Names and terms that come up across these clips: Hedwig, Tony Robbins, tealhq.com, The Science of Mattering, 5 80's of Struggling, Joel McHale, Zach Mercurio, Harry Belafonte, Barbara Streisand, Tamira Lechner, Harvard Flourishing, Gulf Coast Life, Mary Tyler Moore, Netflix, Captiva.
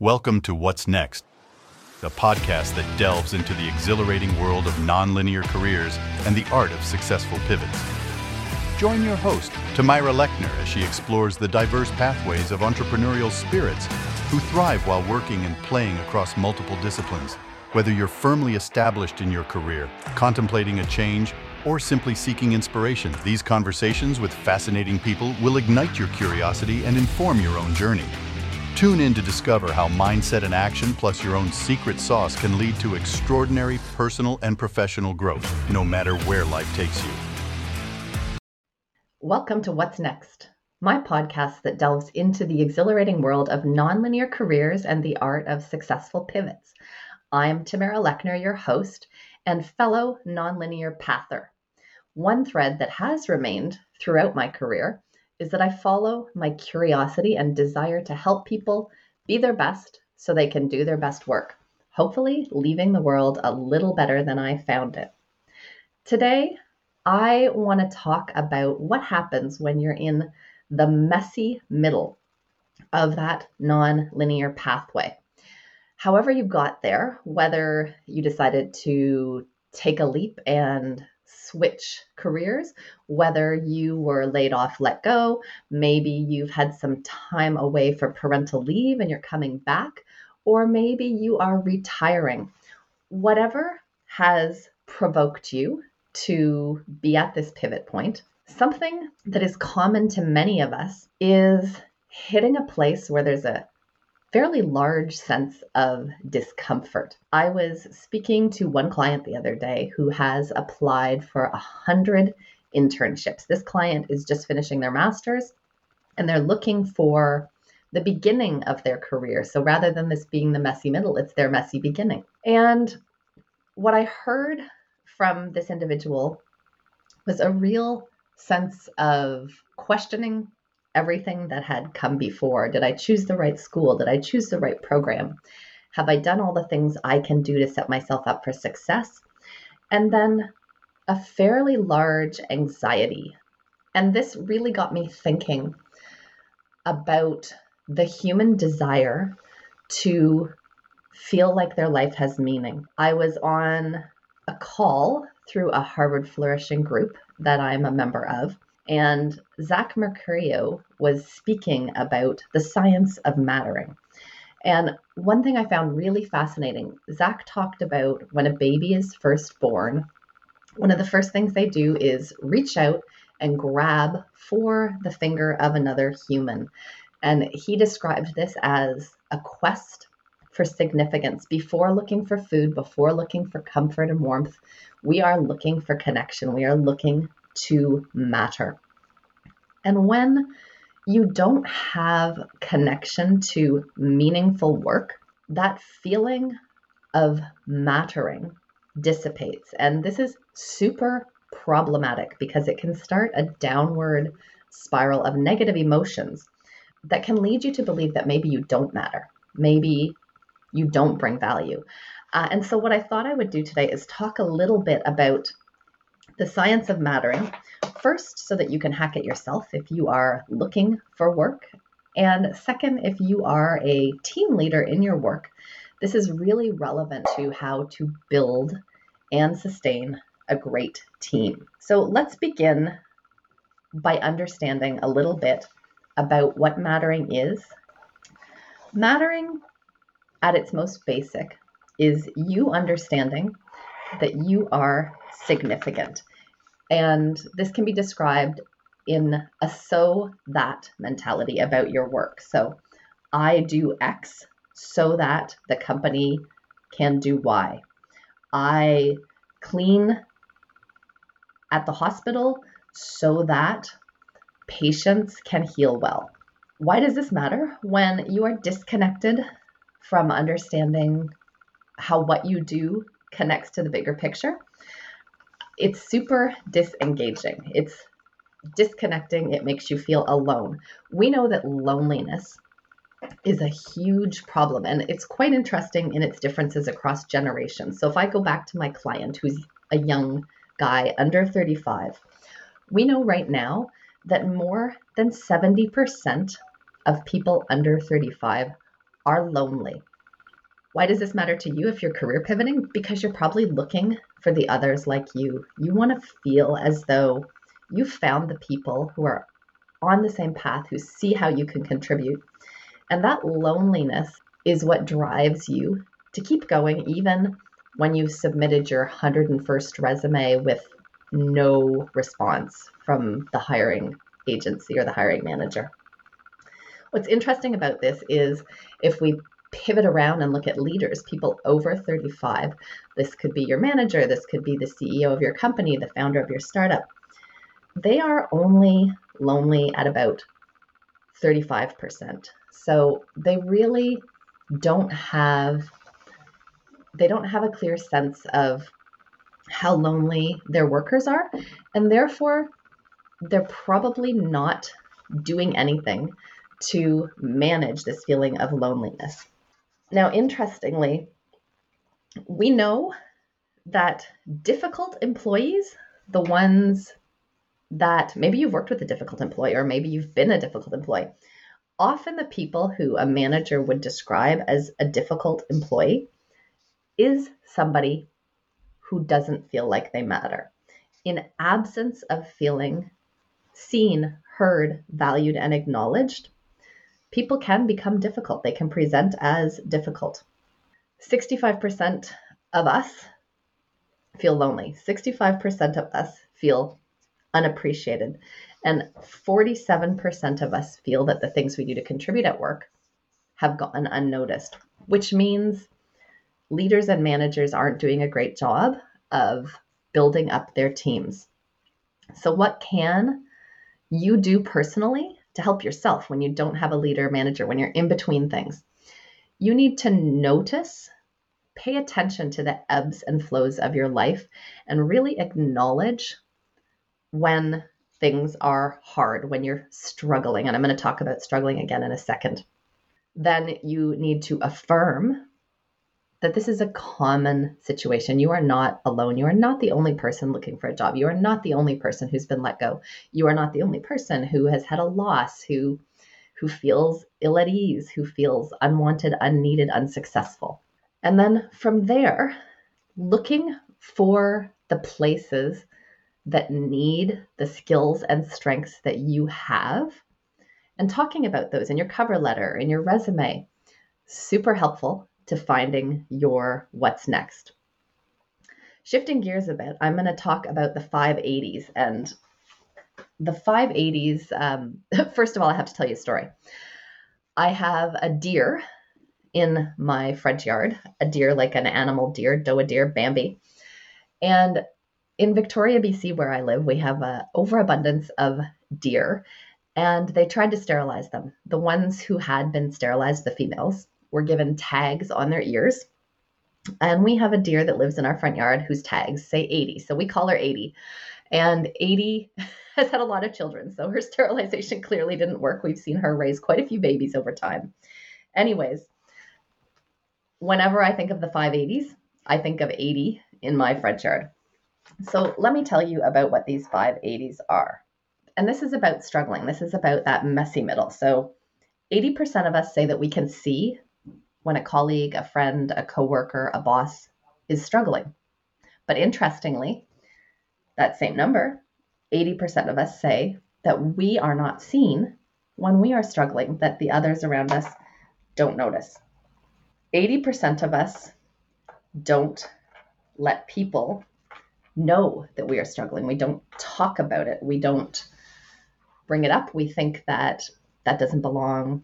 Welcome to What's Next, the podcast that delves into the exhilarating world of nonlinear careers and the art of successful pivots. Join your host, Tamira Lechner, as she explores the diverse pathways of entrepreneurial spirits who thrive while working and playing across multiple disciplines. Whether you're firmly established in your career, contemplating a change, or simply seeking inspiration, these conversations with fascinating people will ignite your curiosity and inform your own journey. Tune in to discover how mindset and action plus your own secret sauce can lead to extraordinary personal and professional growth, no matter where life takes you. Welcome to What's Next, my podcast that delves into the exhilarating world of nonlinear careers and the art of successful pivots. I'm Tamira Lechner, your host and fellow nonlinear pather. One thread that has remained throughout my career is that I follow my curiosity and desire to help people be their best so they can do their best work, hopefully leaving the world a little better than I found it. Today, I want to talk about what happens when you're in the messy middle of that non-linear pathway. However you got there, whether you decided to take a leap and switch careers, whether you were laid off, let go, maybe you've had some time away for parental leave and you're coming back, or maybe you are retiring. Whatever has provoked you to be at this pivot point, something that is common to many of us is hitting a place where there's a fairly large sense of discomfort. I was speaking to one client the other day who has applied for 100 internships. This client is just finishing their master's and they're looking for the beginning of their career. So rather than this being the messy middle, it's their messy beginning. And what I heard from this individual was a real sense of questioning everything that had come before. Did I choose the right school? Did I choose the right program? Have I done all the things I can do to set myself up for success? And then a fairly large anxiety. And this really got me thinking about the human desire to feel like their life has meaning. I was on a call through a Harvard Flourishing group that I'm a member of, and Zach Mercurio was speaking about the science of mattering. And one thing I found really fascinating, Zach talked about when a baby is first born, one of the first things they do is reach out and grab for the finger of another human. And he described this as a quest for significance. Before looking for food, before looking for comfort and warmth, we are looking for connection. We are looking to matter. And when you don't have connection to meaningful work, that feeling of mattering dissipates. And this is super problematic because it can start a downward spiral of negative emotions that can lead you to believe that maybe you don't matter. Maybe you don't bring value. And so what I thought I would do today is talk a little bit about the science of mattering, first, so that you can hack it yourself if you are looking for work. And second, if you are a team leader in your work, this is really relevant to how to build and sustain a great team. So let's begin by understanding a little bit about what mattering is. Mattering, at its most basic, is you understanding that you are significant. And this can be described in a so that mentality about your work. So I do X so that the company can do Y. I clean at the hospital so that patients can heal well. Why does this matter? When you are disconnected from understanding how what you do connects to the bigger picture, it's super disengaging. It's disconnecting. It makes you feel alone. We know that loneliness is a huge problem, and it's quite interesting in its differences across generations. So if I go back to my client, who's a young guy under 35, we know right now that more than 70% of people under 35 are lonely. Why does this matter to you if you're career pivoting? Because you're probably looking for the others like you. You want to feel as though you found the people who are on the same path, who see how you can contribute. And that loneliness is what drives you to keep going, even when you've submitted your 101st resume with no response from the hiring agency or the hiring manager. What's interesting about this is if we pivot around and look at leaders, people over 35, this could be your manager, this could be the CEO of your company, the founder of your startup. They are only lonely at about 35%. So they really don't have a clear sense of how lonely their workers are, and therefore they're probably not doing anything to manage this feeling of loneliness. Now, interestingly, we know that difficult employees, the ones that maybe you've worked with a difficult employee or maybe you've been a difficult employee, often the people who a manager would describe as a difficult employee is somebody who doesn't feel like they matter. In absence of feeling seen, heard, valued, and acknowledged, people can become difficult. They can present as difficult. 65% of us feel lonely. 65% of us feel unappreciated. And 47% of us feel that the things we do to contribute at work have gone unnoticed, which means leaders and managers aren't doing a great job of building up their teams. So what can you do personally to help yourself when you don't have a leader or manager, when you're in between things? You need to notice, pay attention to the ebbs and flows of your life, and really acknowledge when things are hard, when you're struggling. And I'm going to talk about struggling again in a second. Then you need to affirm that this is a common situation. You are not alone. You are not the only person looking for a job. You are not the only person who's been let go. You are not the only person who has had a loss, who feels ill at ease, who feels unwanted, unneeded, unsuccessful. And then from there, looking for the places that need the skills and strengths that you have and talking about those in your cover letter, in your resume, super helpful to finding your what's next. Shifting gears a bit, I'm going to talk about the 5 80's. And the 5 80's, first of all, I have to tell you a story. I have a deer in my front yard, a deer like an animal deer, doe deer, Bambi. And in Victoria, BC, where I live, we have an overabundance of deer, and they tried to sterilize them. The ones who had been sterilized, the females, were given tags on their ears. And we have a deer that lives in our front yard whose tags say 80. So we call her 80. And 80 has had a lot of children. So her sterilization clearly didn't work. We've seen her raise quite a few babies over time. Anyways, whenever I think of the 5 80's, I think of 80 in my front yard. So let me tell you about what these 5 80's are. And this is about struggling. This is about that messy middle. So 80% of us say that we can see when a colleague, a friend, a coworker, a boss is struggling. But interestingly, that same number, 80% of us say that we are not seen when we are struggling, that the others around us don't notice. 80% of us don't let people know that we are struggling. We don't talk about it. We don't bring it up. We think that doesn't belong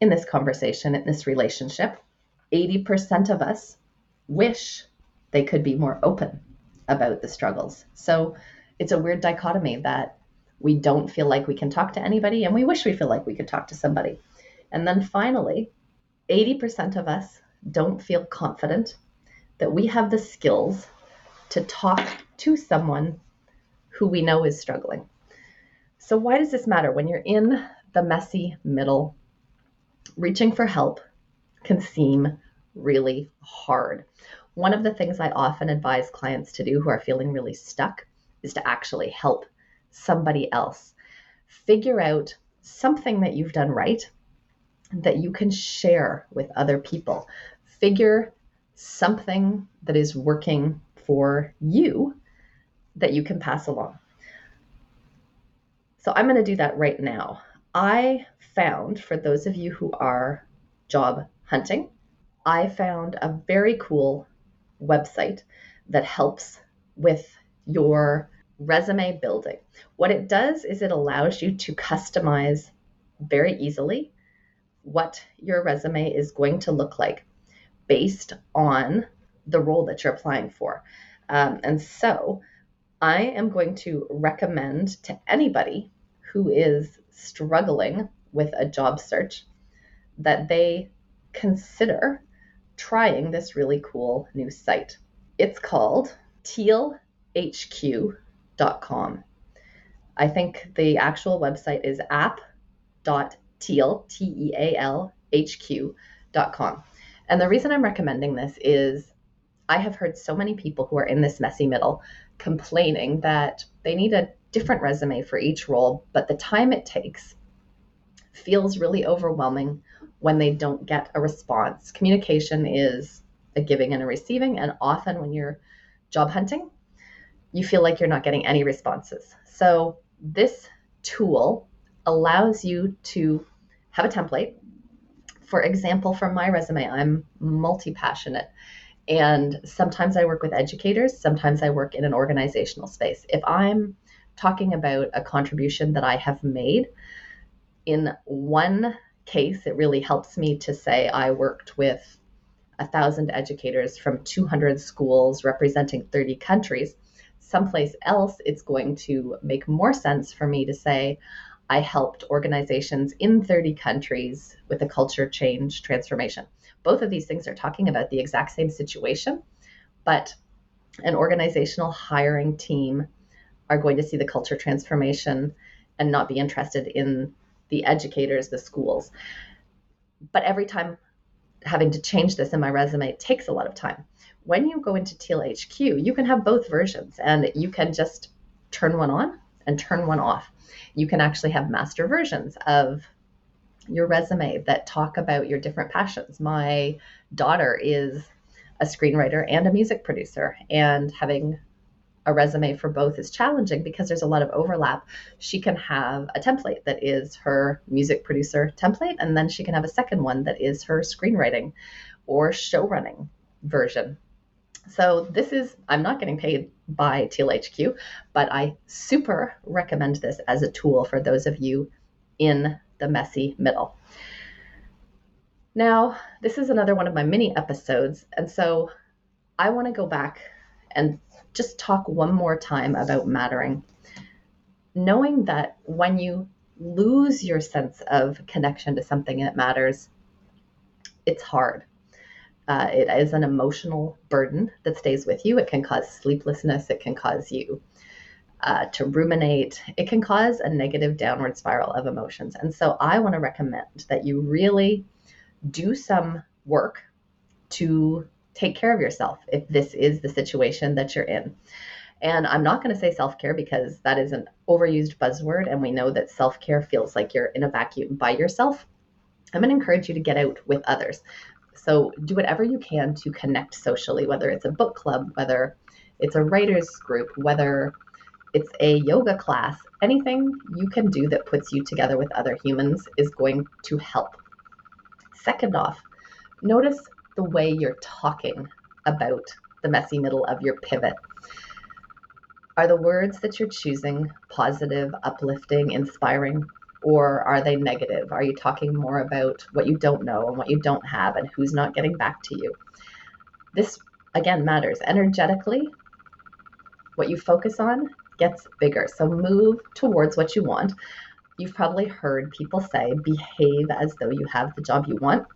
in this conversation, in this relationship. 80% of us wish they could be more open about the struggles. So it's a weird dichotomy that we don't feel like we can talk to anybody and we wish we feel like we could talk to somebody. And then finally, 80% of us don't feel confident that we have the skills to talk to someone who we know is struggling. So why does this matter? When you're in the messy middle, reaching for help can seem really hard. One of the things I often advise clients to do who are feeling really stuck is to actually help somebody else. Figure out something that you've done right that you can share with other people. Figure something that is working for you that you can pass along. So I'm going to do that right now. I found, for those of you who are job hunting, I found a very cool website that helps with your resume building. What it does is it allows you to customize very easily what your resume is going to look like based on the role that you're applying for. And so I am going to recommend to anybody who is struggling with a job search that they consider trying this really cool new site. It's called tealhq.com. I think the actual website is app.tealhq.com. And the reason I'm recommending this is I have heard so many people who are in this messy middle complaining that they need a different resume for each role, but the time it takes feels really overwhelming when they don't get a response. Communication is a giving and a receiving, and often when you're job hunting, you feel like you're not getting any responses. So this tool allows you to have a template. For example, for my resume, I'm multi-passionate. And sometimes I work with educators, sometimes I work in an organizational space. If I'm talking about a contribution that I have made, in one case, it really helps me to say I worked with 1,000 educators from 200 schools representing 30 countries. Someplace else, it's going to make more sense for me to say I helped organizations in 30 countries with a culture change transformation. Both of these things are talking about the exact same situation, but an organizational hiring team are going to see the culture transformation and not be interested in the educators, the schools. But every time having to change this in my resume takes a lot of time. When you go into tealhq, you can have both versions, and you can just turn one on and turn one off. You can actually have master versions of your resume that talk about your different passions. My daughter is a screenwriter and a music producer, and having a resume for both is challenging because there's a lot of overlap. She can have a template that is her music producer template, and then she can have a second one that is her screenwriting or showrunning version. So this is, I'm not getting paid by tealhq, but I super recommend this as a tool for those of you in the messy middle. Now, this is another one of my mini episodes, and so I want to go back and just talk one more time about mattering. Knowing that when you lose your sense of connection to something that matters, it's hard. It is an emotional burden that stays with you. It can cause sleeplessness. It can cause you to ruminate. It can cause a negative downward spiral of emotions. And so I want to recommend that you really do some work to take care of yourself if this is the situation that you're in. And I'm not going to say self-care because that is an overused buzzword, and we know that self-care feels like you're in a vacuum by yourself. I'm going to encourage you to get out with others. So do whatever you can to connect socially, whether it's a book club, whether it's a writer's group, whether it's a yoga class. Anything you can do that puts you together with other humans is going to help. Second off, notice the way you're talking about the messy middle of your pivot. Are the words that you're choosing positive, uplifting, inspiring? Or are they negative? Are you talking more about what you don't know and what you don't have and who's not getting back to you? This, again, matters. Energetically, what you focus on gets bigger. So move towards what you want. You've probably heard people say, behave as though you have the job you want.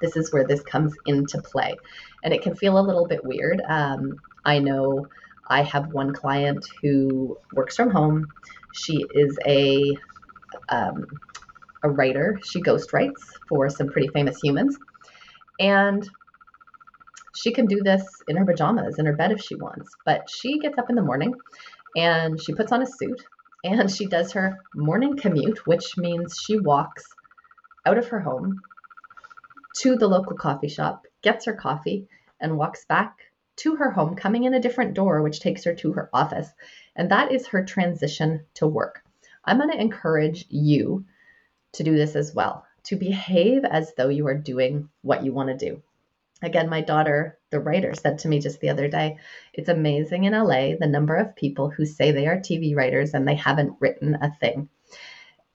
This is where this comes into play. And it can feel a little bit weird. I know I have one client who works from home. She is a writer. She ghostwrites for some pretty famous humans, and she can do this in her pajamas in her bed if she wants, but she gets up in the morning and she puts on a suit and she does her morning commute, which means she walks out of her home to the local coffee shop, gets her coffee, and walks back to her home, coming in a different door, which takes her to her office. And that is her transition to work. I'm going to encourage you to do this as well, to behave as though you are doing what you want to do. Again, my daughter, the writer, said to me just the other day, it's amazing in LA, the number of people who say they are TV writers and they haven't written a thing.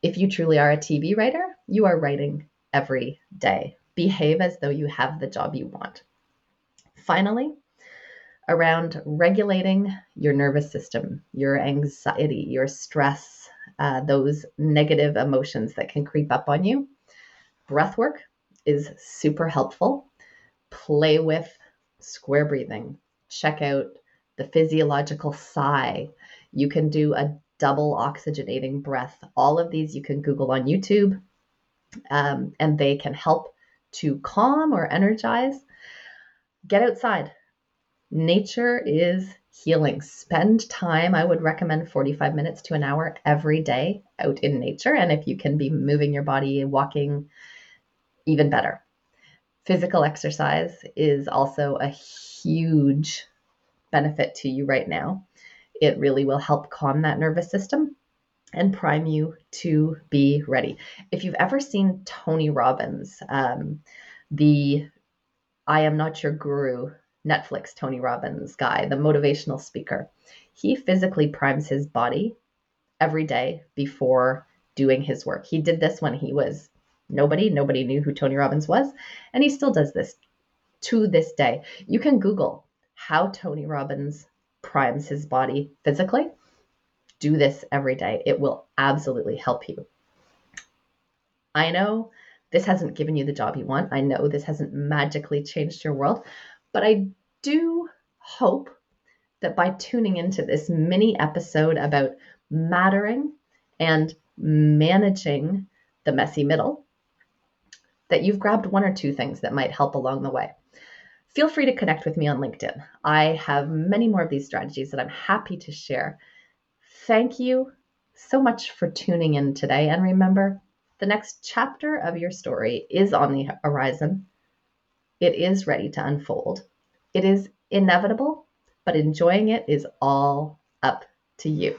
If you truly are a TV writer, you are writing every day. Behave as though you have the job you want. Finally, around regulating your nervous system, your anxiety, your stress, those negative emotions that can creep up on you. Breath work is super helpful. Play with square breathing. Check out the physiological sigh. You can do a double oxygenating breath. All of these you can Google on YouTube, and they can help to calm or energize. Get outside. Nature is healing. Spend time. I would recommend 45 minutes to an hour every day out in nature. And if you can be moving your body, walking, even better. Physical exercise is also a huge benefit to you right now. It really will help calm that nervous system and prime you to be ready. If you've ever seen Tony Robbins, the I Am Not Your Guru Netflix Tony Robbins guy, the motivational speaker, he physically primes his body every day before doing his work. He did this when he was nobody. Nobody knew who Tony Robbins was, and he still does this to this day. You can Google how Tony Robbins primes his body physically. Do this every day. It will absolutely help you. I know this hasn't given you the job you want. I know this hasn't magically changed your world, but I do hope that by tuning into this mini episode about mattering and managing the messy middle, that you've grabbed one or two things that might help along the way. Feel free to connect with me on LinkedIn. I have many more of these strategies that I'm happy to share. Thank you so much for tuning in today. And remember, the next chapter of your story is on the horizon. It is ready to unfold. It is inevitable, but enjoying it is all up to you.